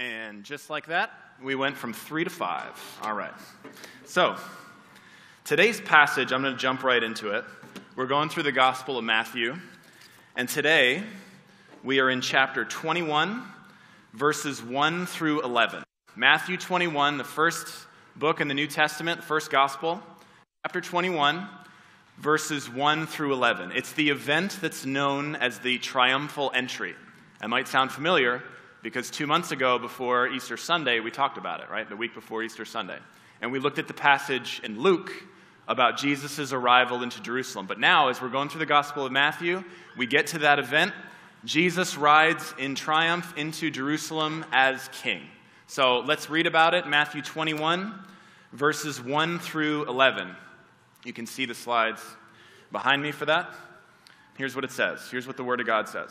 And just like that, we went from 3 to 5. All right. So today's passage, I'm going to jump right into it. We're going through the Gospel of Matthew. And today, we are in chapter 21, verses 1 through 11. Matthew 21, the first book in the New Testament, the first Gospel. Chapter 21, verses 1 through 11. It's the event that's known as the triumphal entry. That might sound familiar, because 2 months ago, before Easter Sunday, we talked about it, right? The week before Easter Sunday. And we looked at the passage in Luke about Jesus' arrival into Jerusalem. But now, as we're going through the Gospel of Matthew, we get to that event. Jesus rides in triumph into Jerusalem as king. So let's read about it, Matthew 21, verses 1 through 11. You can see the slides behind me for that. Here's what it says. Here's what the Word of God says.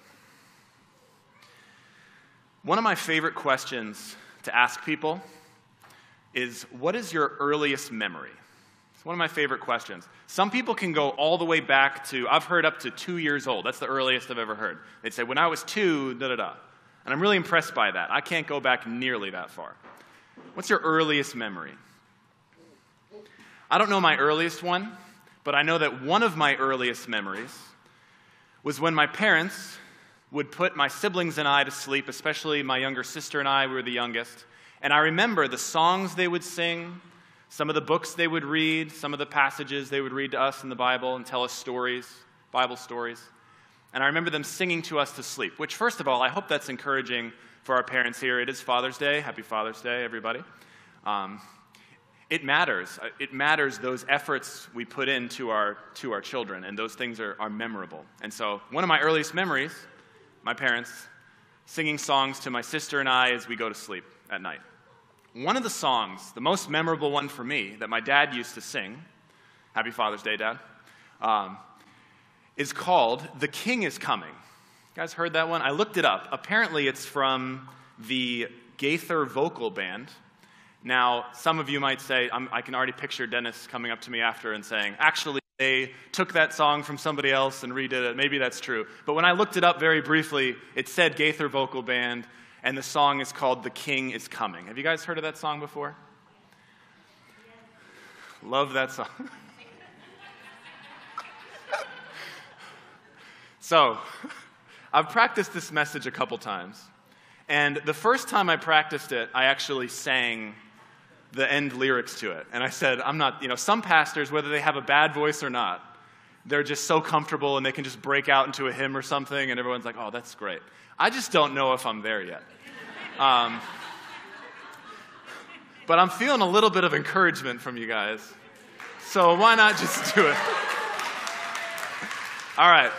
One of my favorite questions to ask people is, what is your earliest memory? It's one of my favorite questions. Some people can go all the way back to, I've heard up to 2 years old. That's the earliest I've ever heard. They'd say, when I was 2, da-da-da. And I'm really impressed by that. I can't go back nearly that far. What's your earliest memory? I don't know my earliest one, but I know that one of my earliest memories was when my parents would put my siblings and I to sleep, especially my younger sister and I, we were the youngest. And I remember the songs they would sing, some of the books they would read, some of the passages they would read to us in the Bible and tell us stories, Bible stories. And I remember them singing to us to sleep, which, first of all, I hope that's encouraging for our parents here. It is Father's Day. Happy Father's Day, everybody. It matters. It matters, those efforts we put into our children, and those things are memorable. And so one of my earliest memories, my parents singing songs to my sister and I as we go to sleep at night. One of the songs, the most memorable one for me, that my dad used to sing, happy Father's Day, Dad, is called "The King is Coming." You guys heard that one? I looked it up. Apparently it's from the Gaither Vocal Band. Now, some of you might say, I can already picture Dennis coming up to me after and saying, actually, they took that song from somebody else and redid it. Maybe that's true. But when I looked it up very briefly, it said Gaither Vocal Band, and the song is called "The King is Coming." Have you guys heard of that song before? Yes. Love that song. So, I've practiced this message a couple times. And the first time I practiced it, I actually sang the end lyrics to it. And I said, I'm not, some pastors, whether they have a bad voice or not, they're just so comfortable and they can just break out into a hymn or something and everyone's like, oh, that's great. I just don't know if I'm there yet. But I'm feeling a little bit of encouragement from you guys. So why not just do it? All right.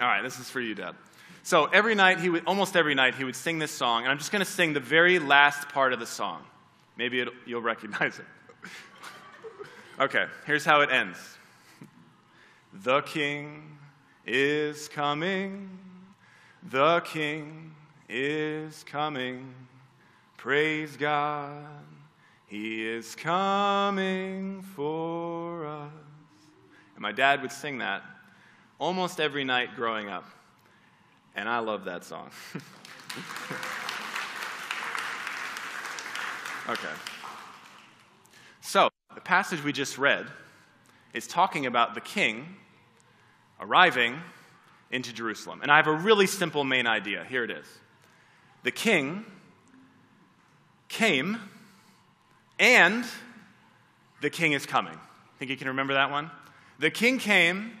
All right, this is for you, Dad. So every night, almost every night, he would sing this song, and I'm just going to sing the very last part of the song. Maybe you'll recognize it. Okay, here's how it ends. The king is coming. The king is coming. Praise God. He is coming for us. And my dad would sing that almost every night growing up. And I love that song. Okay. So, the passage we just read is talking about the king arriving into Jerusalem. And I have a really simple main idea. Here it is. The king came, and the king is coming. Think you can remember that one? The king came,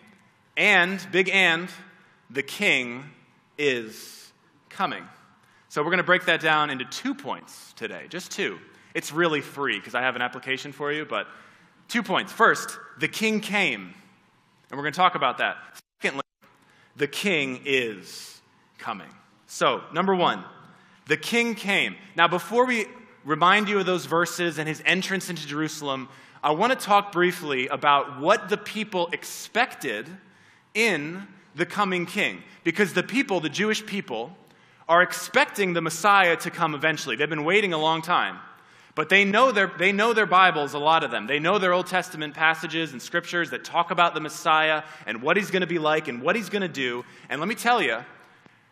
and, big and, the king is coming. So we're going to break that down into 2 points today, just 2. It's really 3, because I have an application for you, but 2 points. First, the king came, and we're going to talk about that. Secondly, the king is coming. So, number one, the king came. Now, before we remind you of those verses and his entrance into Jerusalem, I want to talk briefly about what the people expected in the coming king. Because the people, the Jewish people, are expecting the Messiah to come eventually. They've been waiting a long time. But they know their Bibles, a lot of them. They know their Old Testament passages and scriptures that talk about the Messiah and what he's going to be like and what he's going to do. And let me tell you,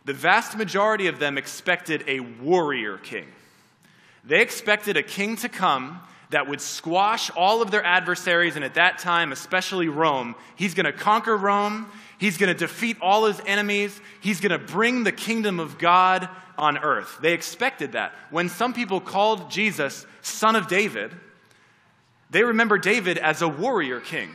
the vast majority of them expected a warrior king. They expected a king to come that would squash all of their adversaries, and at that time, especially Rome. He's going to conquer Rome. He's going to defeat all his enemies. He's going to bring the kingdom of God on earth. They expected that. When some people called Jesus Son of David, they remember David as a warrior king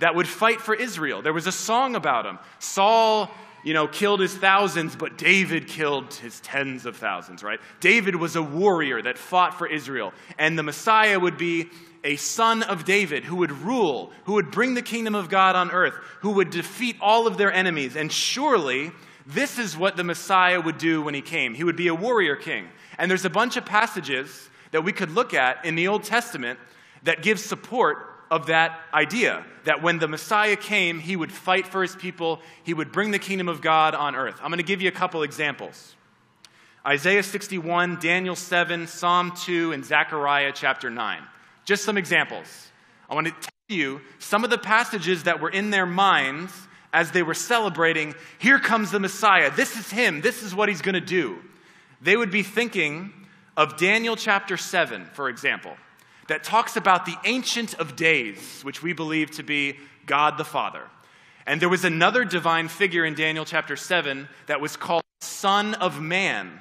that would fight for Israel. There was a song about him. Saul, you know, killed his thousands, but David killed his tens of thousands, right? David was a warrior that fought for Israel. And the Messiah would be a son of David who would rule, who would bring the kingdom of God on earth, who would defeat all of their enemies. And surely, this is what the Messiah would do when he came. He would be a warrior king. And there's a bunch of passages that we could look at in the Old Testament that give support of that idea, that when the Messiah came, he would fight for his people, he would bring the kingdom of God on earth. I'm going to give you a couple examples. Isaiah 61, Daniel 7, Psalm 2, and Zechariah chapter 9. Just some examples. I want to tell you some of the passages that were in their minds as they were celebrating, here comes the Messiah, this is him, this is what he's going to do. They would be thinking of Daniel chapter 7, for example, that talks about the Ancient of Days, which we believe to be God the Father. And there was another divine figure in Daniel chapter 7 that was called Son of Man,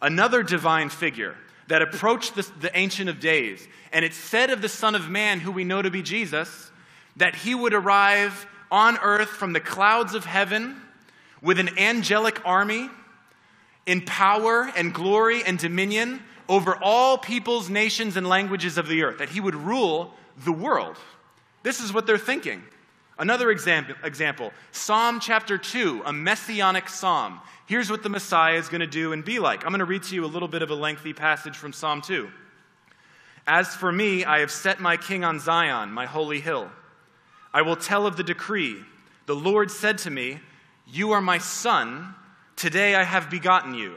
another divine figure that approached the Ancient of Days. And it said of the Son of Man, who we know to be Jesus, that he would arrive on earth from the clouds of heaven with an angelic army in power and glory and dominion over all peoples, nations, and languages of the earth, that he would rule the world. This is what they're thinking. Another example, Psalm chapter 2, a messianic psalm. Here's what the Messiah is going to do and be like. I'm going to read to you a little bit of a lengthy passage from Psalm 2. As for me, I have set my king on Zion, my holy hill. I will tell of the decree. The Lord said to me, "You are my son. Today I have begotten you.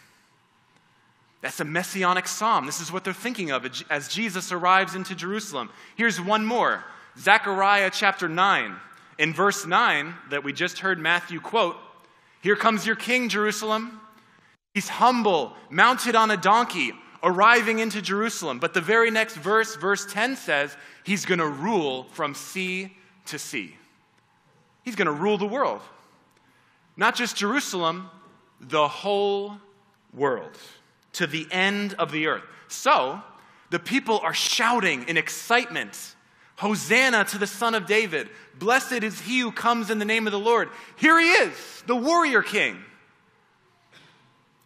That's a messianic psalm. This is what they're thinking of as Jesus arrives into Jerusalem. Here's one more. Zechariah chapter 9. In verse 9 that we just heard Matthew quote, "Here comes your king, Jerusalem. He's humble, mounted on a donkey, arriving into Jerusalem." But the very next verse, verse 10 says, he's going to rule from sea to sea. He's going to rule the world. Not just Jerusalem, the whole world, to the end of the earth. So, the people are shouting in excitement, "Hosanna to the Son of David. Blessed is he who comes in the name of the Lord." Here he is, the warrior king.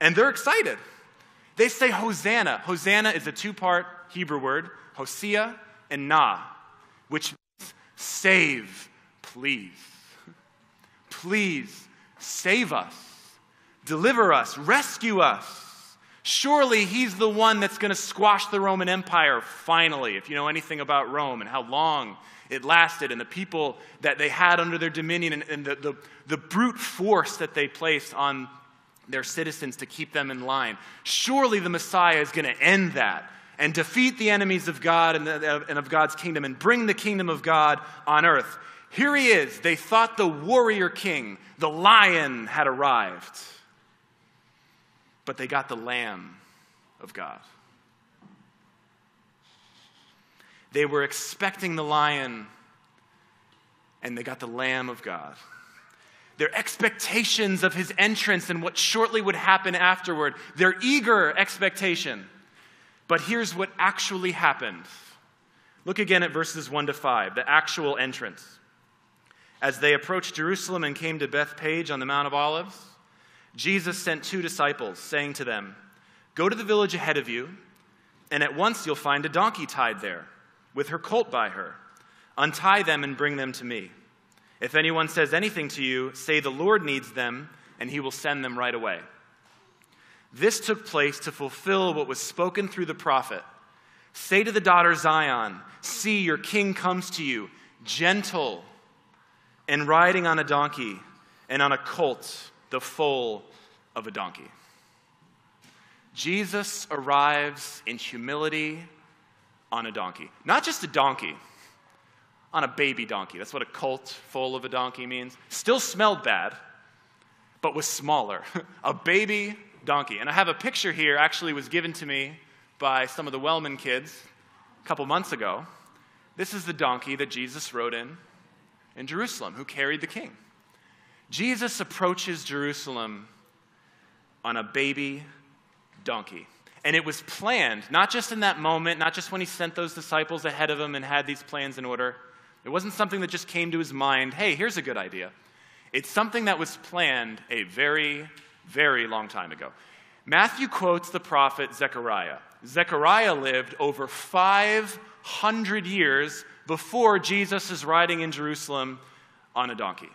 And they're excited. They say Hosanna. Hosanna is a two-part Hebrew word, Hosea and Nah, which means save, please save us, deliver us, rescue us. Surely he's the one that's going to squash the Roman Empire finally, if you know anything about Rome and how long it lasted and the people that they had under their dominion and the brute force that they placed on their citizens to keep them in line. Surely the Messiah is going to end that and defeat the enemies of God and of God's kingdom and bring the kingdom of God on earth. Here he is. They thought the warrior king, the lion, had arrived. But they got the Lamb of God. They were expecting the lion, and they got the Lamb of God. Their expectations of his entrance and what shortly would happen afterward, their eager expectation. But here's what actually happened. Look again at verses 1 to 5, the actual entrance. As they approached Jerusalem and came to Bethpage on the Mount of Olives, Jesus sent two disciples, saying to them, "Go to the village ahead of you, and at once you'll find a donkey tied there, with her colt by her. Untie them and bring them to me. If anyone says anything to you, say the Lord needs them, and he will send them right away." This took place to fulfill what was spoken through the prophet. "Say to the daughter Zion, see, your king comes to you, gentle and riding on a donkey and on a colt, the foal of a donkey." Jesus arrives in humility on a donkey. Not just a donkey, on a baby donkey. That's what a colt, foal of a donkey means. Still smelled bad, but was smaller. A baby donkey. And I have a picture here, actually was given to me by some of the Wellman kids a couple months ago. This is the donkey that Jesus rode in Jerusalem, who carried the king. Jesus approaches Jerusalem on a baby donkey. And it was planned, not just in that moment, not just when he sent those disciples ahead of him and had these plans in order. It wasn't something that just came to his mind, hey, here's a good idea. It's something that was planned a very, very long time ago. Matthew quotes the prophet Zechariah. Zechariah lived over 500 years before Jesus is riding in Jerusalem on a donkey.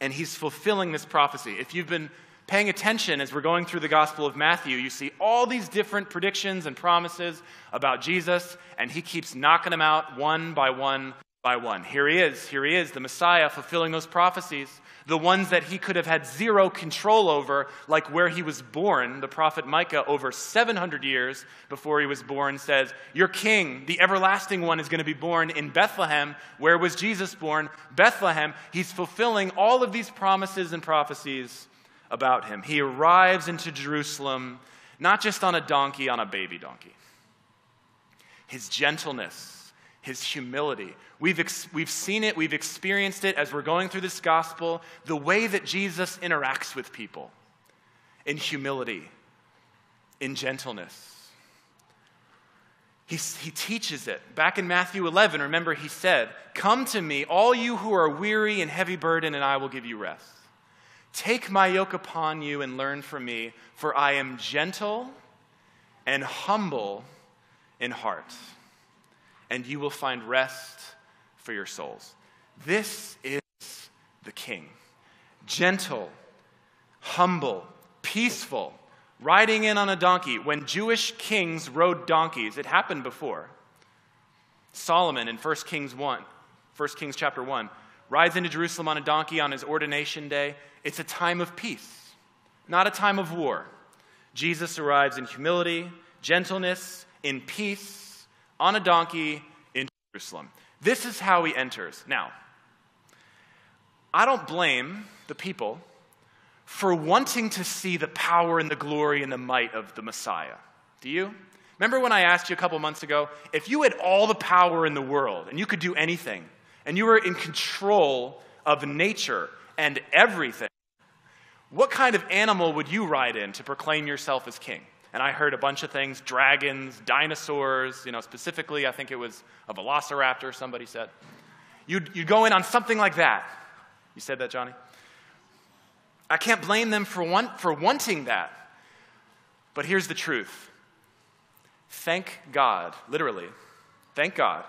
And he's fulfilling this prophecy. If you've been paying attention as we're going through the Gospel of Matthew, you see all these different predictions and promises about Jesus, and he keeps knocking them out one by one by one. Here he is, the Messiah fulfilling those prophecies, the ones that he could have had zero control over, like where he was born. The prophet Micah, over 700 years before he was born, says, your king, the everlasting one, is going to be born in Bethlehem. Where was Jesus born? Bethlehem. He's fulfilling all of these promises and prophecies about him. He arrives into Jerusalem, not just on a donkey, on a baby donkey. His gentleness, his humility. We've seen it, we've experienced it as we're going through this gospel, the way that Jesus interacts with people in humility, in gentleness. He teaches it. Back in Matthew 11, remember he said, "Come to me, all you who are weary and heavy burdened, and I will give you rest. Take my yoke upon you and learn from me, for I am gentle and humble in heart, and you will find rest for your souls." This is the King. Gentle, humble, peaceful, riding in on a donkey. When Jewish kings rode donkeys, it happened before. Solomon in 1 Kings chapter 1, rides into Jerusalem on a donkey on his ordination day. It's a time of peace, not a time of war. Jesus arrives in humility, gentleness, in peace, on a donkey in Jerusalem. This is how he enters. Now, I don't blame the people for wanting to see the power and the glory and the might of the Messiah. Do you? Remember when I asked you a couple months ago, if you had all the power in the world and you could do anything, and you were in control of nature and everything, what kind of animal would you ride in to proclaim yourself as king? And I heard a bunch of things, dragons, dinosaurs, specifically, I think it was a velociraptor, somebody said. You'd go in on something like that. You said that, Johnny? I can't blame them for wanting that. But here's the truth. Thank God, literally, thank God,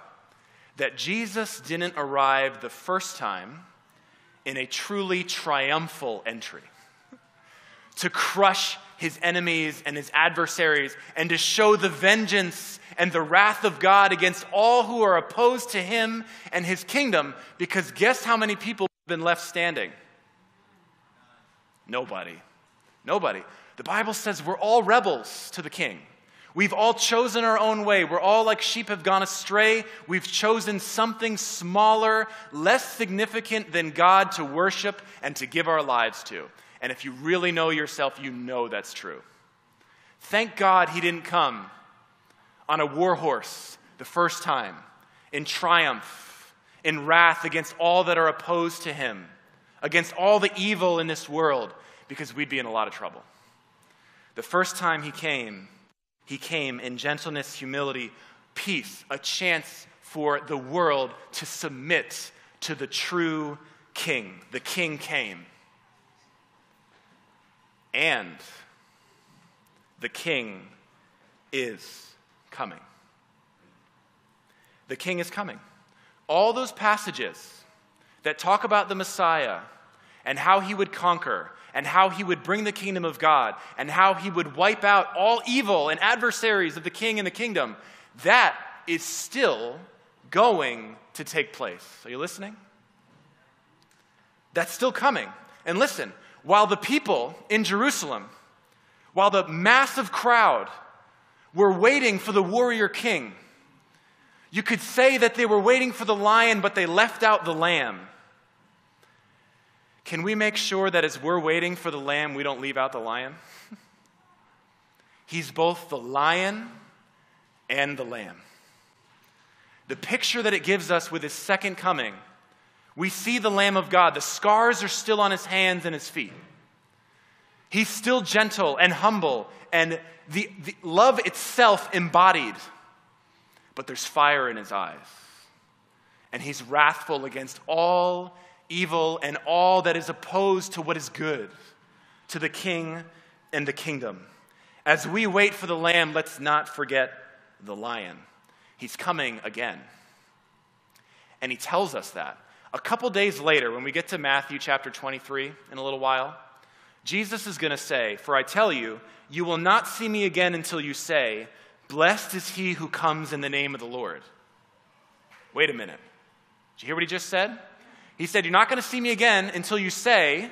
that Jesus didn't arrive the first time in a truly triumphal entry to crush his enemies and his adversaries, and to show the vengeance and the wrath of God against all who are opposed to him and his kingdom, because guess how many people have been left standing? Nobody. Nobody. The Bible says we're all rebels to the king. We've all chosen our own way. We're all like sheep have gone astray. We've chosen something smaller, less significant than God to worship and to give our lives to. And if you really know yourself, you know that's true. Thank God he didn't come on a war horse the first time, in triumph, in wrath against all that are opposed to him, against all the evil in this world, because we'd be in a lot of trouble. The first time he came in gentleness, humility, peace, a chance for the world to submit to the true king. The king came. And the king is coming. The king is coming. All those passages that talk about the Messiah and how he would conquer and how he would bring the kingdom of God and how he would wipe out all evil and adversaries of the king and the kingdom, that is still going to take place. Are you listening? That's still coming. And listen, while the people in Jerusalem, while the massive crowd were waiting for the warrior king, you could say that they were waiting for the lion, but they left out the lamb. Can we make sure that as we're waiting for the lamb, we don't leave out the lion? He's both the lion and the lamb. The picture that it gives us with his second coming, we see the Lamb of God. The scars are still on his hands and his feet. He's still gentle and humble, and the love itself embodied. But there's fire in his eyes. And he's wrathful against all evil and all that is opposed to what is good, to the king and the kingdom. As we wait for the Lamb, let's not forget the lion. He's coming again. And he tells us that. A couple days later, when we get to Matthew chapter 23 in a little while, Jesus is going to say, "For I tell you, you will not see me again until you say, 'Blessed is he who comes in the name of the Lord.'" Wait a minute. Did you hear what he just said? He said, "You're not going to see me again until you say,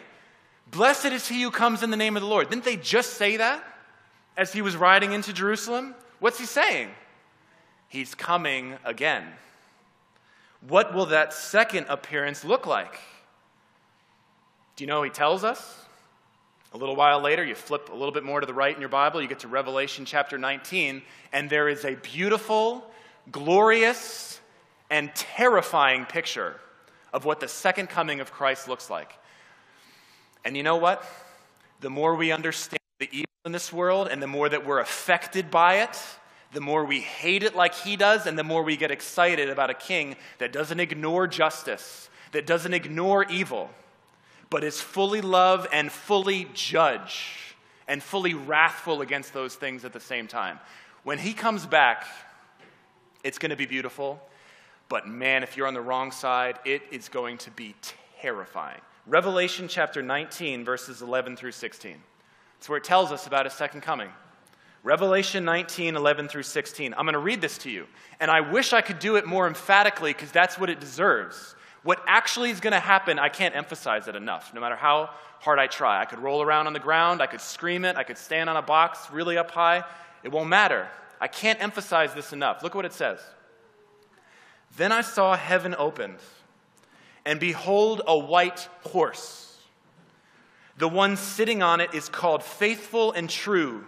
'Blessed is he who comes in the name of the Lord.'" Didn't they just say that as he was riding into Jerusalem? What's he saying? He's coming again. What will that second appearance look like? Do you know he tells us? A little while later, you flip a little bit more to the right in your Bible, you get to Revelation chapter 19, and there is a beautiful, glorious, and terrifying picture of what the second coming of Christ looks like. And you know what? The more we understand the evil in this world, and the more that we're affected by it, the more we hate it like he does, and the more we get excited about a king that doesn't ignore justice, that doesn't ignore evil, but is fully love and fully judge and fully wrathful against those things at the same time. When he comes back, it's going to be beautiful, but man, if you're on the wrong side, it is going to be terrifying. Revelation chapter 19, verses 11 through 16. It's where it tells us about his second coming. Revelation 19, 11 through 16. I'm going to read this to you, and I wish I could do it more emphatically because that's what it deserves. What actually is going to happen, I can't emphasize it enough, no matter how hard I try. I could roll around on the ground, I could scream it, I could stand on a box really up high. It won't matter. I can't emphasize this enough. Look what it says. "Then I saw heaven opened, and behold, a white horse. The one sitting on it is called Faithful and True,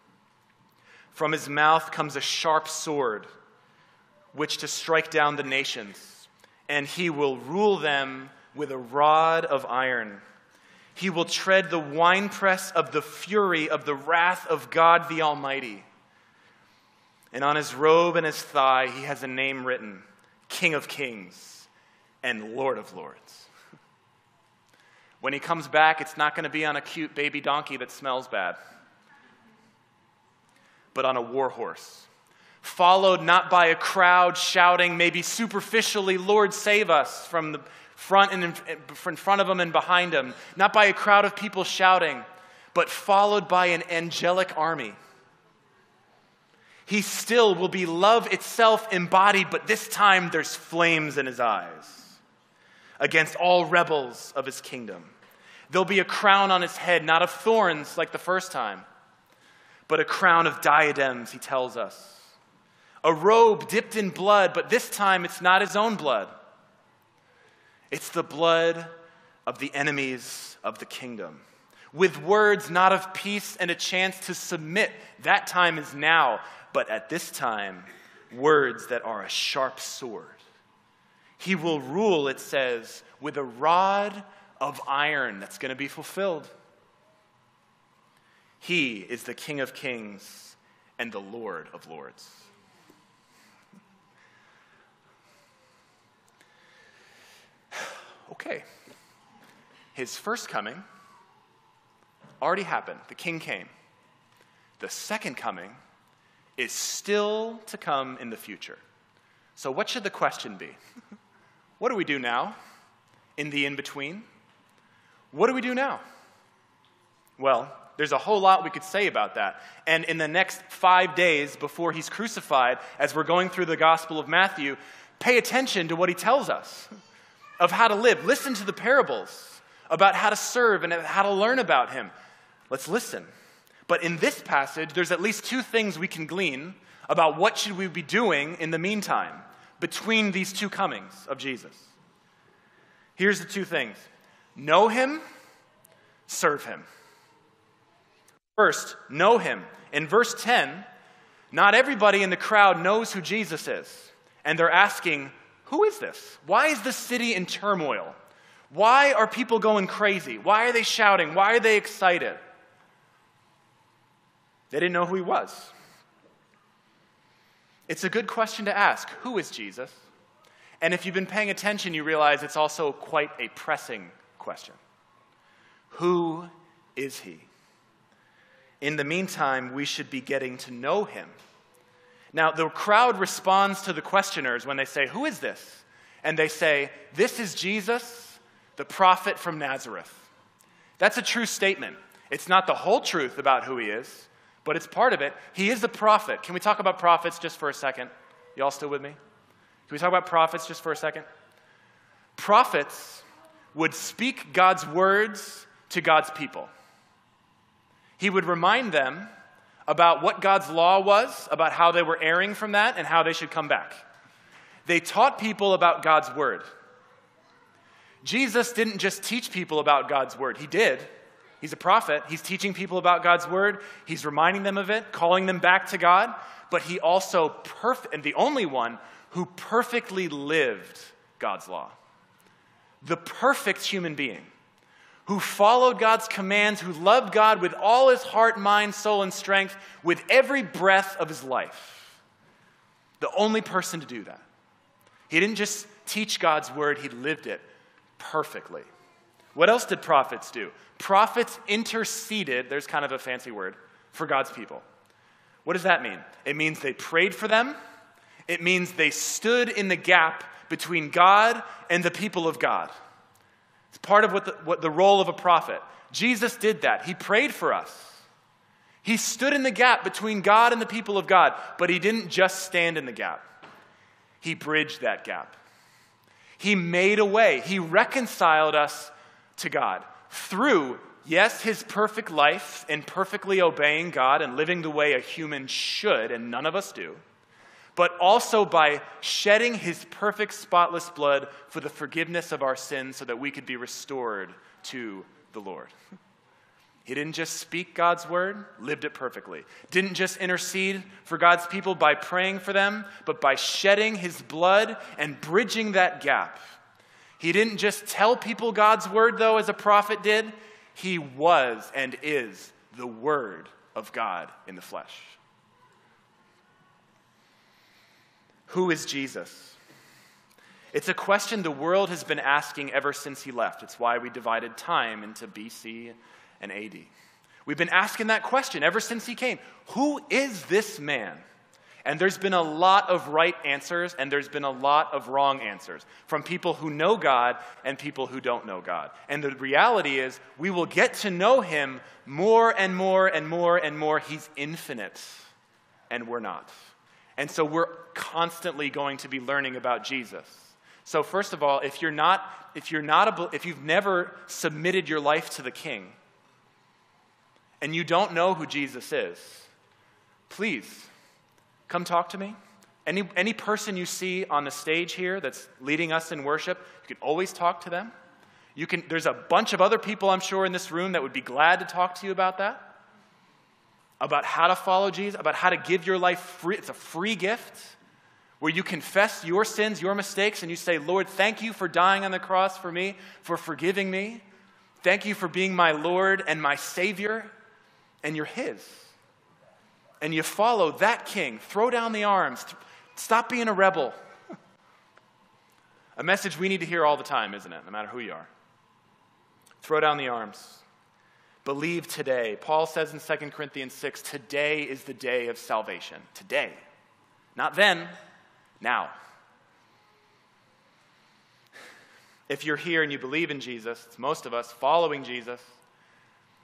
From his mouth comes a sharp sword, which to strike down the nations, and he will rule them with a rod of iron. He will tread the winepress of the fury of the wrath of God the Almighty. And on his robe and his thigh, he has a name written, King of Kings and Lord of Lords. When he comes back, it's not going to be on a cute baby donkey that smells bad, but on a war horse, followed not by a crowd shouting, maybe superficially, Lord, save us, from the front and in front of him and behind him, not by a crowd of people shouting, but followed by an angelic army. He still will be love itself embodied, but this time there's flames in his eyes against all rebels of his kingdom. There'll be a crown on his head, not of thorns like the first time, but a crown of diadems, he tells us. A robe dipped in blood, but this time it's not his own blood. It's the blood of the enemies of the kingdom. With words not of peace and a chance to submit, that time is now, but at this time, words that are a sharp sword. He will rule, it says, with a rod of iron that's going to be fulfilled. He is the King of Kings and the Lord of Lords. Okay, his first coming already happened. The king came. The second coming is still to come in the future. So what should the question be? What do we do now in the in-between? What do we do now? Well, there's a whole lot we could say about that. And in the next 5 days before he's crucified, as we're going through the Gospel of Matthew, pay attention to what he tells us of how to live. Listen to the parables about how to serve and how to learn about him. Let's listen. But in this passage, there's at least two things we can glean about what should we be doing in the meantime between these two comings of Jesus. Here's the two things. Know him, serve him. First, know him. In verse 10, not everybody in the crowd knows who Jesus is, and they're asking, who is this? Why is the city in turmoil? Why are people going crazy? Why are they shouting? Why are they excited? They didn't know who he was. It's a good question to ask, who is Jesus? And if you've been paying attention, you realize it's also quite a pressing question. Who is he? In the meantime, we should be getting to know him. Now, the crowd responds to the questioners when they say, who is this? And they say, this is Jesus, the prophet from Nazareth. That's a true statement. It's not the whole truth about who he is, but it's part of it. He is the prophet. Can we talk about prophets just for a second? You all still with me? Can we talk about prophets just for a second? Prophets would speak God's words to God's people. He would remind them about what God's law was, about how they were erring from that, and how they should come back. They taught people about God's word. Jesus didn't just teach people about God's word. He did. He's a prophet. He's teaching people about God's word. He's reminding them of it, calling them back to God. But he also, and the only one who perfectly lived God's law. The perfect human being who followed God's commands, who loved God with all his heart, mind, soul, and strength, with every breath of his life. The only person to do that. He didn't just teach God's word, he lived it perfectly. What else did prophets do? Prophets interceded, there's kind of a fancy word, for God's people. What does that mean? It means they prayed for them. It means they stood in the gap between God and the people of God. It's part of what the role of a prophet. Jesus did that. He prayed for us. He stood in the gap between God and the people of God, but he didn't just stand in the gap. He bridged that gap. He made a way. He reconciled us to God through, yes, his perfect life and perfectly obeying God and living the way a human should, and none of us do, but also by shedding his perfect spotless blood for the forgiveness of our sins so that we could be restored to the Lord. He didn't just speak God's word, lived it perfectly. Didn't just intercede for God's people by praying for them, but by shedding his blood and bridging that gap. He didn't just tell people God's word, though, as a prophet did. He was and is the Word of God in the flesh. Who is Jesus? It's a question the world has been asking ever since he left. It's why we divided time into BC and AD. We've been asking that question ever since he came. Who is this man? And there's been a lot of right answers, and there's been a lot of wrong answers from people who know God and people who don't know God. And the reality is we will get to know him more and more and more and more. He's infinite, and we're not. And so we're constantly going to be learning about Jesus. So first of all, if you've never submitted your life to the King, and you don't know who Jesus is, please, come talk to me. Any person you see on the stage here that's leading us in worship, you can always talk to them. There's a bunch of other people, I'm sure, in this room that would be glad to talk to you about that, about how to follow Jesus, about how to give your life free. It's a free gift where you confess your sins, your mistakes, and you say, Lord, thank you for dying on the cross for me, for forgiving me. Thank you for being my Lord and my Savior, and you're his. And you follow that King. Throw down the arms. Stop being a rebel. A message we need to hear all the time, isn't it? No matter who you are. Throw down the arms. Believe today. Paul says in 2 Corinthians 6, today is the day of salvation. Today. Not then. Now. If you're here and you believe in Jesus, it's most of us following Jesus,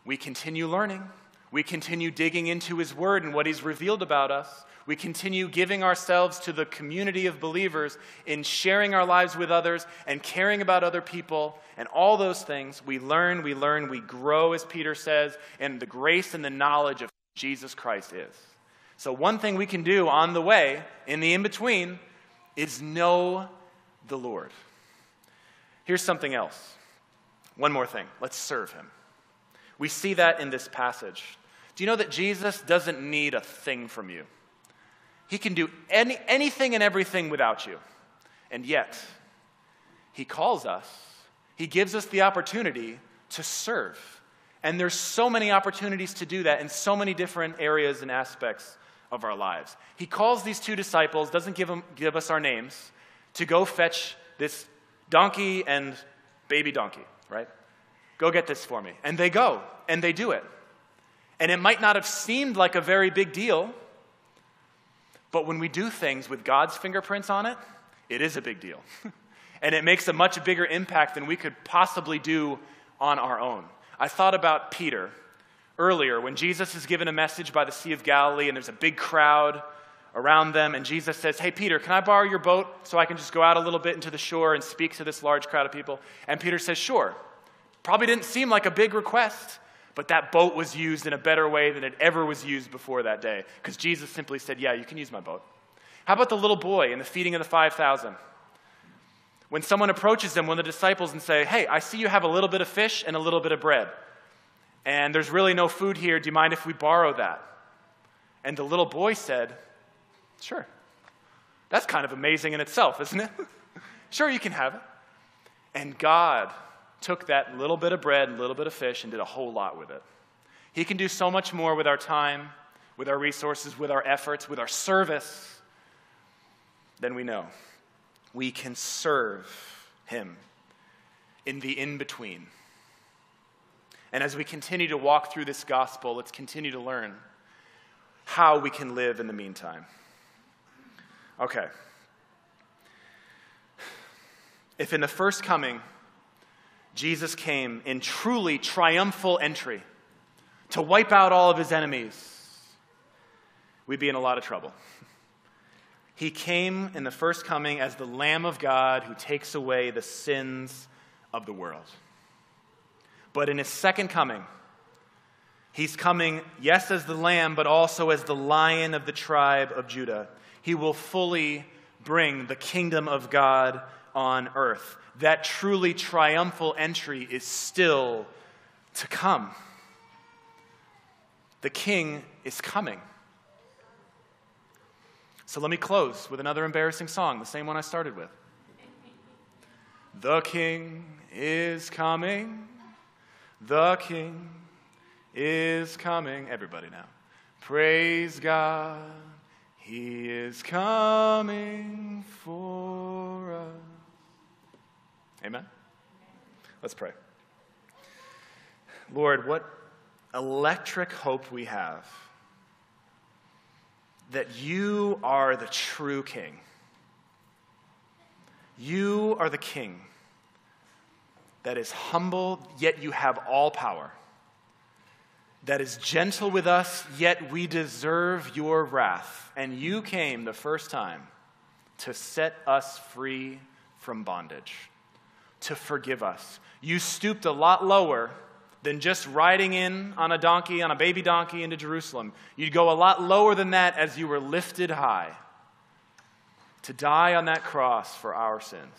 we continue learning. We continue digging into his word and what he's revealed about us. We continue giving ourselves to the community of believers in sharing our lives with others and caring about other people and all those things. We learn, we grow, as Peter says, in the grace and the knowledge of who Jesus Christ is. So one thing we can do on the way, in the in-between, is know the Lord. Here's something else. One more thing. Let's serve him. We see that in this passage. Do you know that Jesus doesn't need a thing from you? He can do anything and everything without you. And yet, he calls us. He gives us the opportunity to serve. And there's so many opportunities to do that in so many different areas and aspects of our lives. He calls these two disciples, doesn't give us our names, to go fetch this donkey and baby donkey, right? Go get this for me. And they go, and they do it. And it might not have seemed like a very big deal, but when we do things with God's fingerprints on it, it is a big deal. And it makes a much bigger impact than we could possibly do on our own. I thought about Peter earlier when Jesus is given a message by the Sea of Galilee, and there's a big crowd around them, and Jesus says, hey, Peter, can I borrow your boat so I can just go out a little bit into the shore and speak to this large crowd of people? And Peter says, sure. Probably didn't seem like a big request, but that boat was used in a better way than it ever was used before that day, because Jesus simply said, yeah, you can use my boat. How about the little boy in the feeding of the 5,000? When someone approaches them, one of the disciples, and say, hey, I see you have a little bit of fish and a little bit of bread, and there's really no food here. Do you mind if we borrow that? And the little boy said, sure. That's kind of amazing in itself, isn't it? Sure, you can have it. And God took that little bit of bread, little bit of fish, and did a whole lot with it. He can do so much more with our time, with our resources, with our efforts, with our service than we know. We can serve him in the in-between. And as we continue to walk through this gospel, let's continue to learn how we can live in the meantime. Okay. If in the first coming, Jesus came in truly triumphal entry to wipe out all of his enemies, we'd be in a lot of trouble. He came in the first coming as the Lamb of God who takes away the sins of the world. But in his second coming, he's coming, yes, as the Lamb, but also as the Lion of the tribe of Judah. He will fully bring the kingdom of God on earth. That truly triumphal entry is still to come. The King is coming. So let me close with another embarrassing song, the same one I started with. The King is coming. The King is coming. Everybody now. Praise God. He is coming for us. Amen? Let's pray. Lord, what electric hope we have that you are the true King. You are the King that is humble, yet you have all power. That is gentle with us, yet we deserve your wrath. And you came the first time to set us free from bondage, to forgive us. You stooped a lot lower than just riding in on a donkey, on a baby donkey into Jerusalem. You'd go a lot lower than that as you were lifted high to die on that cross for our sins.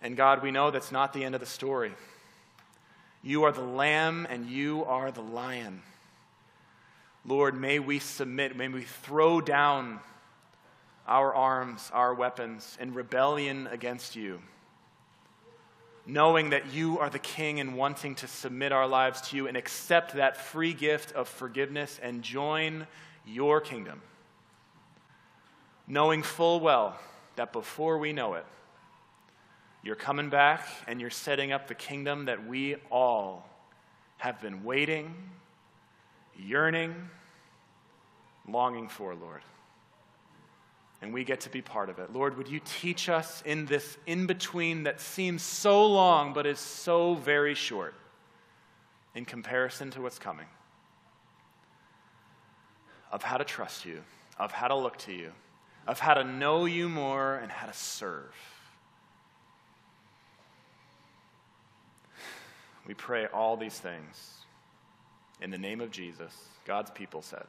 And God, we know that's not the end of the story. You are the Lamb and you are the Lion. Lord, may we submit, may we throw down our arms, our weapons, in rebellion against you, knowing that you are the King and wanting to submit our lives to you and accept that free gift of forgiveness and join your kingdom, knowing full well that before we know it, you're coming back and you're setting up the kingdom that we all have been waiting, yearning, longing for, Lord. And we get to be part of it. Lord, would you teach us in this in-between that seems so long but is so very short in comparison to what's coming, of how to trust you, of how to look to you, of how to know you more and how to serve. We pray all these things in the name of Jesus, God's people said.